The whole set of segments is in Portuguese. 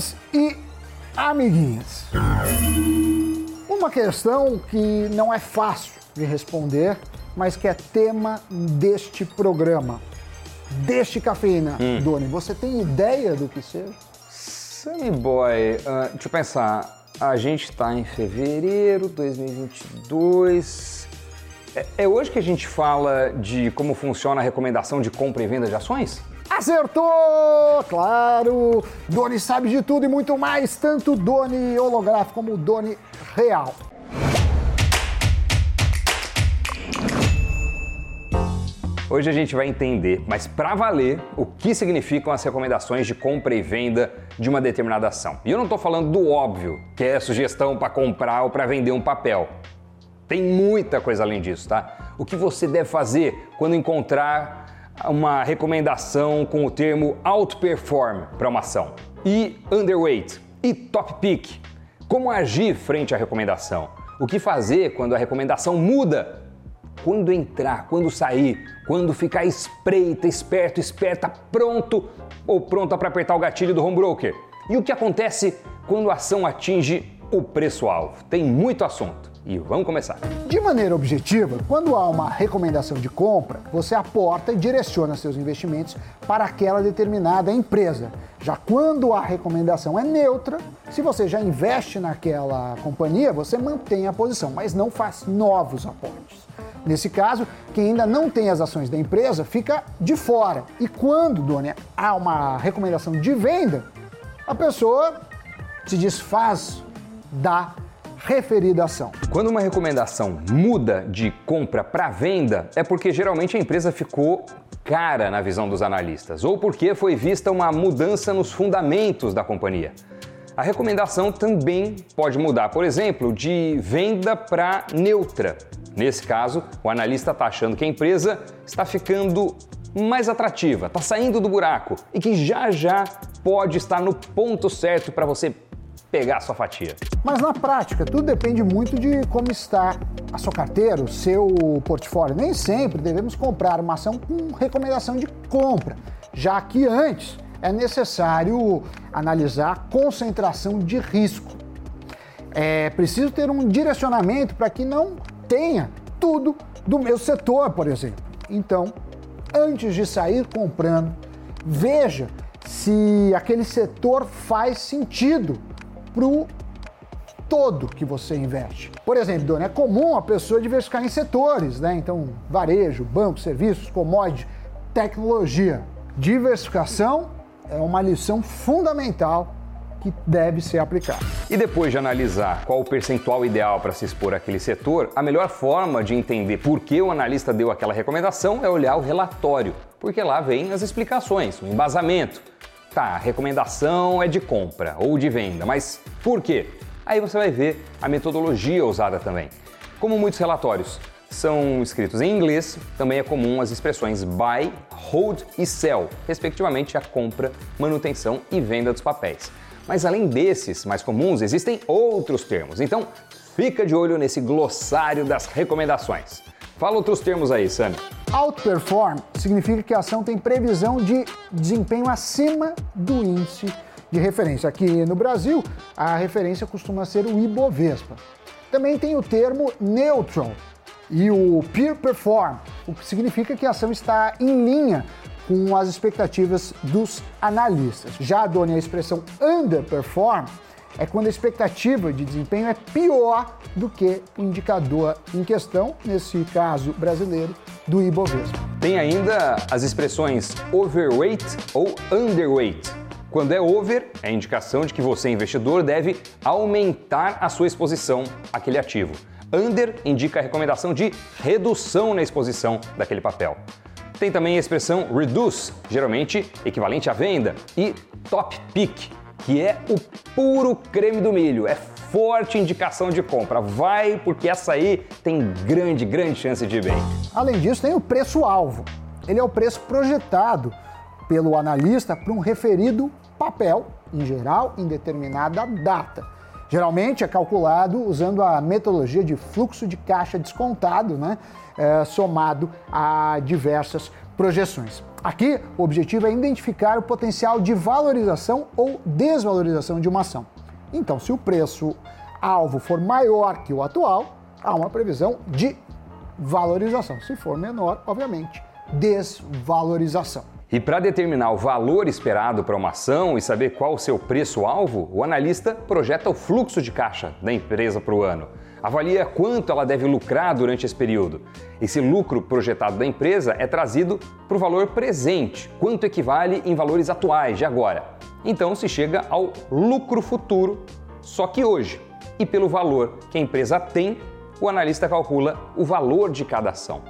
amiguinhos e amiguinhas. Uma questão que não é fácil de responder, mas que é tema deste programa, deste Cafeína. Doni, você tem ideia do que seja? Sunny Boy, deixa eu pensar, a gente está em fevereiro de 2022, é hoje que a gente fala de como funciona a recomendação de compra e venda de ações? Acertou! Claro! Doni sabe de tudo e muito mais, tanto o Doni holográfico como o Doni real. Hoje a gente vai entender, mas para valer, o que significam as recomendações de compra e venda de uma determinada ação. E eu não estou falando do óbvio, que é sugestão para comprar ou para vender um papel. Tem muita coisa além disso, tá? O que você deve fazer quando encontrar uma recomendação com o termo outperform para uma ação, e underweight, e top pick. Como agir frente à recomendação? O que fazer quando a recomendação muda? Quando entrar, quando sair, quando ficar espreita, esperto, esperta, pronto ou pronta para apertar o gatilho do home broker. E o que acontece quando a ação atinge o preço-alvo? Tem muito assunto e vamos começar. De maneira objetiva, quando há uma recomendação de compra, você aporta e direciona seus investimentos para aquela determinada empresa. Já quando a recomendação é neutra, se você já investe naquela companhia, você mantém a posição, mas não faz novos aportes. Nesse caso, quem ainda não tem as ações da empresa fica de fora. E quando, Doni, há uma recomendação de venda, a pessoa se desfaz da referida ação. Quando uma recomendação muda de compra para venda, é porque geralmente a empresa ficou cara na visão dos analistas, ou porque foi vista uma mudança nos fundamentos da companhia. A recomendação também pode mudar, por exemplo, de venda para neutra. Nesse caso, o analista está achando que a empresa está ficando mais atrativa, está saindo do buraco e que já já pode estar no ponto certo para você pegar a sua fatia. Mas na prática, tudo depende muito de como está a sua carteira, o seu portfólio. Nem sempre devemos comprar uma ação com recomendação de compra, já que antes é necessário analisar a concentração de risco. É preciso ter um direcionamento para que não tenha tudo do meu setor, por exemplo. Então, antes de sair comprando, veja se aquele setor faz sentido para o todo que você investe. Por exemplo, Dona, é comum a pessoa diversificar em setores, né? Então, varejo, banco, serviços, commodities, tecnologia. Diversificação é uma lição fundamental que deve ser aplicado. E depois de analisar qual o percentual ideal para se expor àquele setor, a melhor forma de entender por que o analista deu aquela recomendação é olhar o relatório, porque lá vem as explicações, o embasamento. Tá, a recomendação é de compra ou de venda, mas por quê? Aí você vai ver a metodologia usada também. Como muitos relatórios são escritos em inglês, também é comum as expressões buy, hold e sell, respectivamente a compra, manutenção e venda dos papéis. Mas além desses mais comuns, existem outros termos. Então, fica de olho nesse glossário das recomendações. Fala outros termos aí, Sami. Outperform significa que a ação tem previsão de desempenho acima do índice de referência. Aqui no Brasil, a referência costuma ser o Ibovespa. Também tem o termo neutral e o peer perform, o que significa que a ação está em linha com as expectativas dos analistas. Já, Doni, a expressão underperform é quando a expectativa de desempenho é pior do que o indicador em questão, nesse caso brasileiro, do Ibovespa. Tem ainda as expressões overweight ou underweight. Quando é over, é indicação de que você, investidor, deve aumentar a sua exposição àquele ativo. Under indica a recomendação de redução na exposição daquele papel. Tem também a expressão reduce, geralmente equivalente à venda, e top pick, que é o puro creme do milho, é forte indicação de compra. Vai, porque essa aí tem grande, grande chance de ir bem. Além disso, tem o preço-alvo. Ele é o preço projetado pelo analista para um referido papel, em geral, em determinada data. Geralmente é calculado usando a metodologia de fluxo de caixa descontado, né? Somado a diversas projeções. Aqui, o objetivo é identificar o potencial de valorização ou desvalorização de uma ação. Então, se o preço-alvo for maior que o atual, há uma previsão de valorização. Se for menor, obviamente, desvalorização. E para determinar o valor esperado para uma ação e saber qual o seu preço-alvo, o analista projeta o fluxo de caixa da empresa para o ano. Avalia quanto ela deve lucrar durante esse período. Esse lucro projetado da empresa é trazido para o valor presente, quanto equivale em valores atuais de agora. Então se chega ao lucro futuro, só que hoje. E pelo valor que a empresa tem, o analista calcula o valor de cada ação.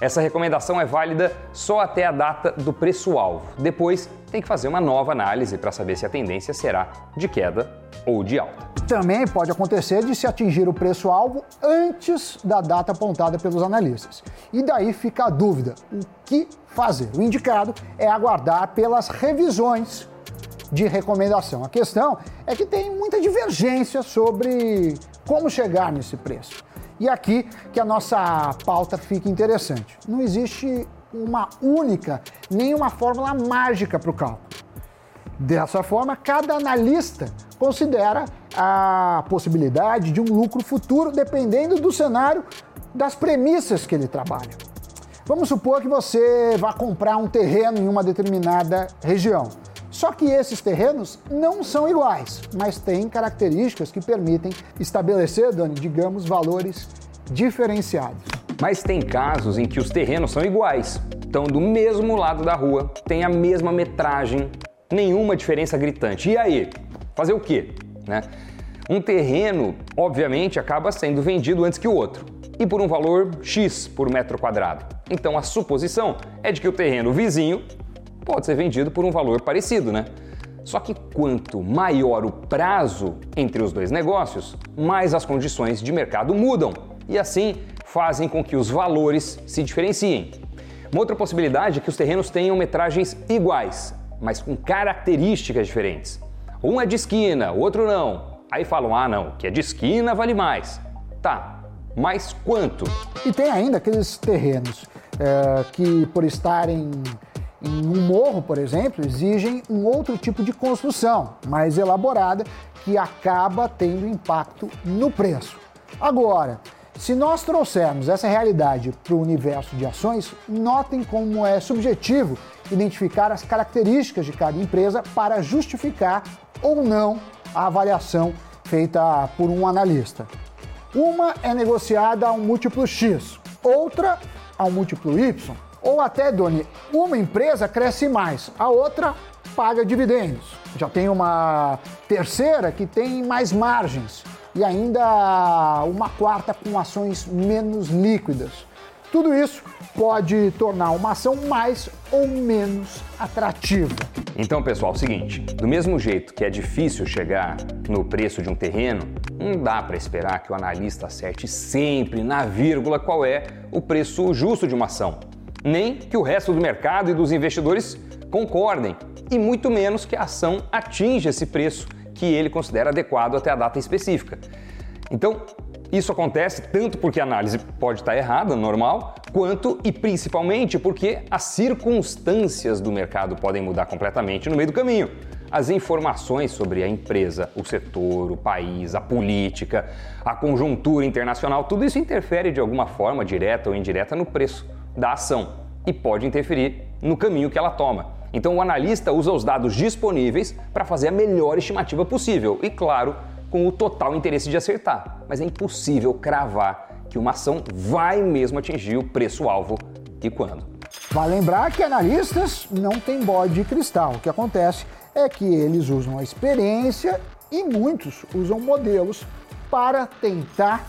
Essa recomendação é válida só até a data do preço-alvo. Depois, tem que fazer uma nova análise para saber se a tendência será de queda ou de alta. Também pode acontecer de se atingir o preço-alvo antes da data apontada pelos analistas. E daí fica a dúvida: o que fazer? O indicado é aguardar pelas revisões de recomendação. A questão é que tem muita divergência sobre como chegar nesse preço. E aqui que a nossa pauta fica interessante. Não existe uma única, nem uma fórmula mágica para o cálculo. Dessa forma, cada analista considera a possibilidade de um lucro futuro dependendo do cenário, das premissas que ele trabalha. Vamos supor que você vá comprar um terreno em uma determinada região. Só que esses terrenos não são iguais, mas têm características que permitem estabelecer, Dani, digamos, valores diferenciados. Mas tem casos em que os terrenos são iguais, estão do mesmo lado da rua, têm a mesma metragem, nenhuma diferença gritante. E aí? Fazer o quê? Né? Um terreno, obviamente, acaba sendo vendido antes que o outro, e por um valor X por metro quadrado. Então a suposição é de que o terreno vizinho pode ser vendido por um valor parecido, né? Só que quanto maior o prazo entre os dois negócios, mais as condições de mercado mudam e assim fazem com que os valores se diferenciem. Uma outra possibilidade é que os terrenos tenham metragens iguais, mas com características diferentes. Um é de esquina, o outro não. Aí falam, não, que é de esquina vale mais. Tá, mas quanto? E tem ainda aqueles terrenos que por estarem em um morro, por exemplo, exigem um outro tipo de construção, mais elaborada, que acaba tendo impacto no preço. Agora, se nós trouxermos essa realidade para o universo de ações, notem como é subjetivo identificar as características de cada empresa para justificar ou não a avaliação feita por um analista. Uma é negociada a um múltiplo X, outra a um múltiplo Y. Ou até, Doni, uma empresa cresce mais, a outra paga dividendos. Já tem uma terceira que tem mais margens e ainda uma quarta com ações menos líquidas. Tudo isso pode tornar uma ação mais ou menos atrativa. Então, pessoal, é o seguinte, do mesmo jeito que é difícil chegar no preço de um terreno, não dá para esperar que o analista acerte sempre, na vírgula, qual é o preço justo de uma ação. Nem que o resto do mercado e dos investidores concordem, e muito menos que a ação atinja esse preço que ele considera adequado até a data específica. Então, isso acontece tanto porque a análise pode estar errada, normal, quanto e principalmente porque as circunstâncias do mercado podem mudar completamente no meio do caminho. As informações sobre a empresa, o setor, o país, a política, a conjuntura internacional, tudo isso interfere de alguma forma, direta ou indireta, no preço da ação e pode interferir no caminho que ela toma. Então o analista usa os dados disponíveis para fazer a melhor estimativa possível e, claro, com o total interesse de acertar. Mas é impossível cravar que uma ação vai mesmo atingir o preço-alvo e quando. Vale lembrar que analistas não têm bode de cristal. O que acontece é que eles usam a experiência e muitos usam modelos para tentar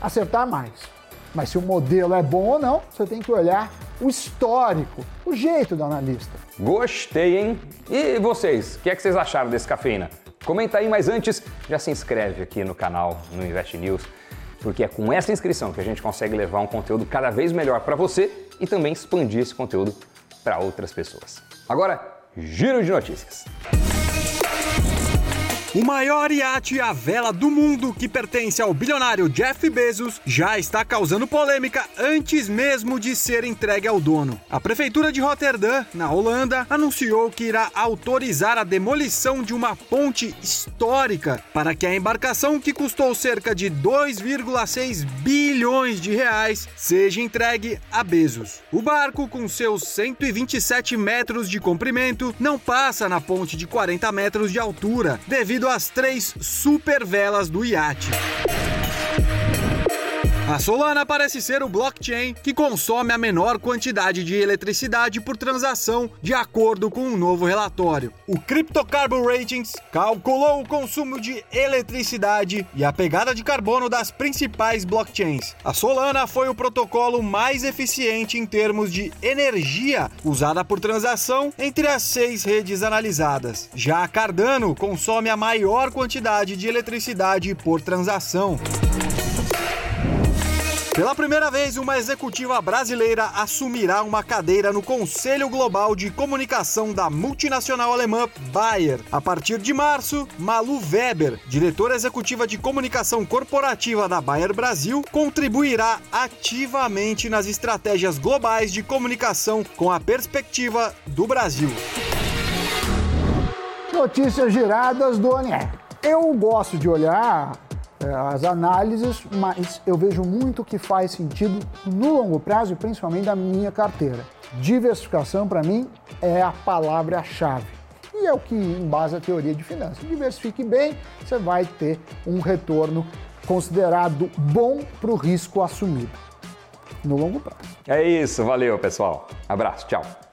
acertar mais. Mas se o modelo é bom ou não, você tem que olhar o histórico, o jeito do analista. Gostei, hein? E vocês, o que é que vocês acharam desse Cafeína? Comenta aí, mas antes, já se inscreve aqui no canal, no Invest News, porque é com essa inscrição que a gente consegue levar um conteúdo cada vez melhor para você e também expandir esse conteúdo para outras pessoas. Agora, giro de notícias. O maior iate à vela do mundo, que pertence ao bilionário Jeff Bezos, já está causando polêmica antes mesmo de ser entregue ao dono. A prefeitura de Roterdã, na Holanda, anunciou que irá autorizar a demolição de uma ponte histórica para que a embarcação, que custou cerca de 2,6 bilhões de reais, seja entregue a Bezos. O barco, com seus 127 metros de comprimento, não passa na ponte de 40 metros de altura, devido às três supervelas do iate. A Solana parece ser o blockchain que consome a menor quantidade de eletricidade por transação, de acordo com um novo relatório. O Crypto Carbon Ratings calculou o consumo de eletricidade e a pegada de carbono das principais blockchains. A Solana foi o protocolo mais eficiente em termos de energia usada por transação entre as seis redes analisadas. Já a Cardano consome a maior quantidade de eletricidade por transação. Pela primeira vez, uma executiva brasileira assumirá uma cadeira no Conselho Global de Comunicação da multinacional alemã Bayer. A partir de março, Malu Weber, diretora executiva de comunicação corporativa da Bayer Brasil, contribuirá ativamente nas estratégias globais de comunicação com a perspectiva do Brasil. Notícias giradas do ONE. Eu gosto de olhar as análises, mas eu vejo muito que faz sentido no longo prazo e principalmente da minha carteira. Diversificação, para mim, é a palavra-chave e é o que embasa a teoria de finanças. Diversifique bem, você vai ter um retorno considerado bom para o risco assumido no longo prazo. É isso, valeu pessoal, abraço, tchau.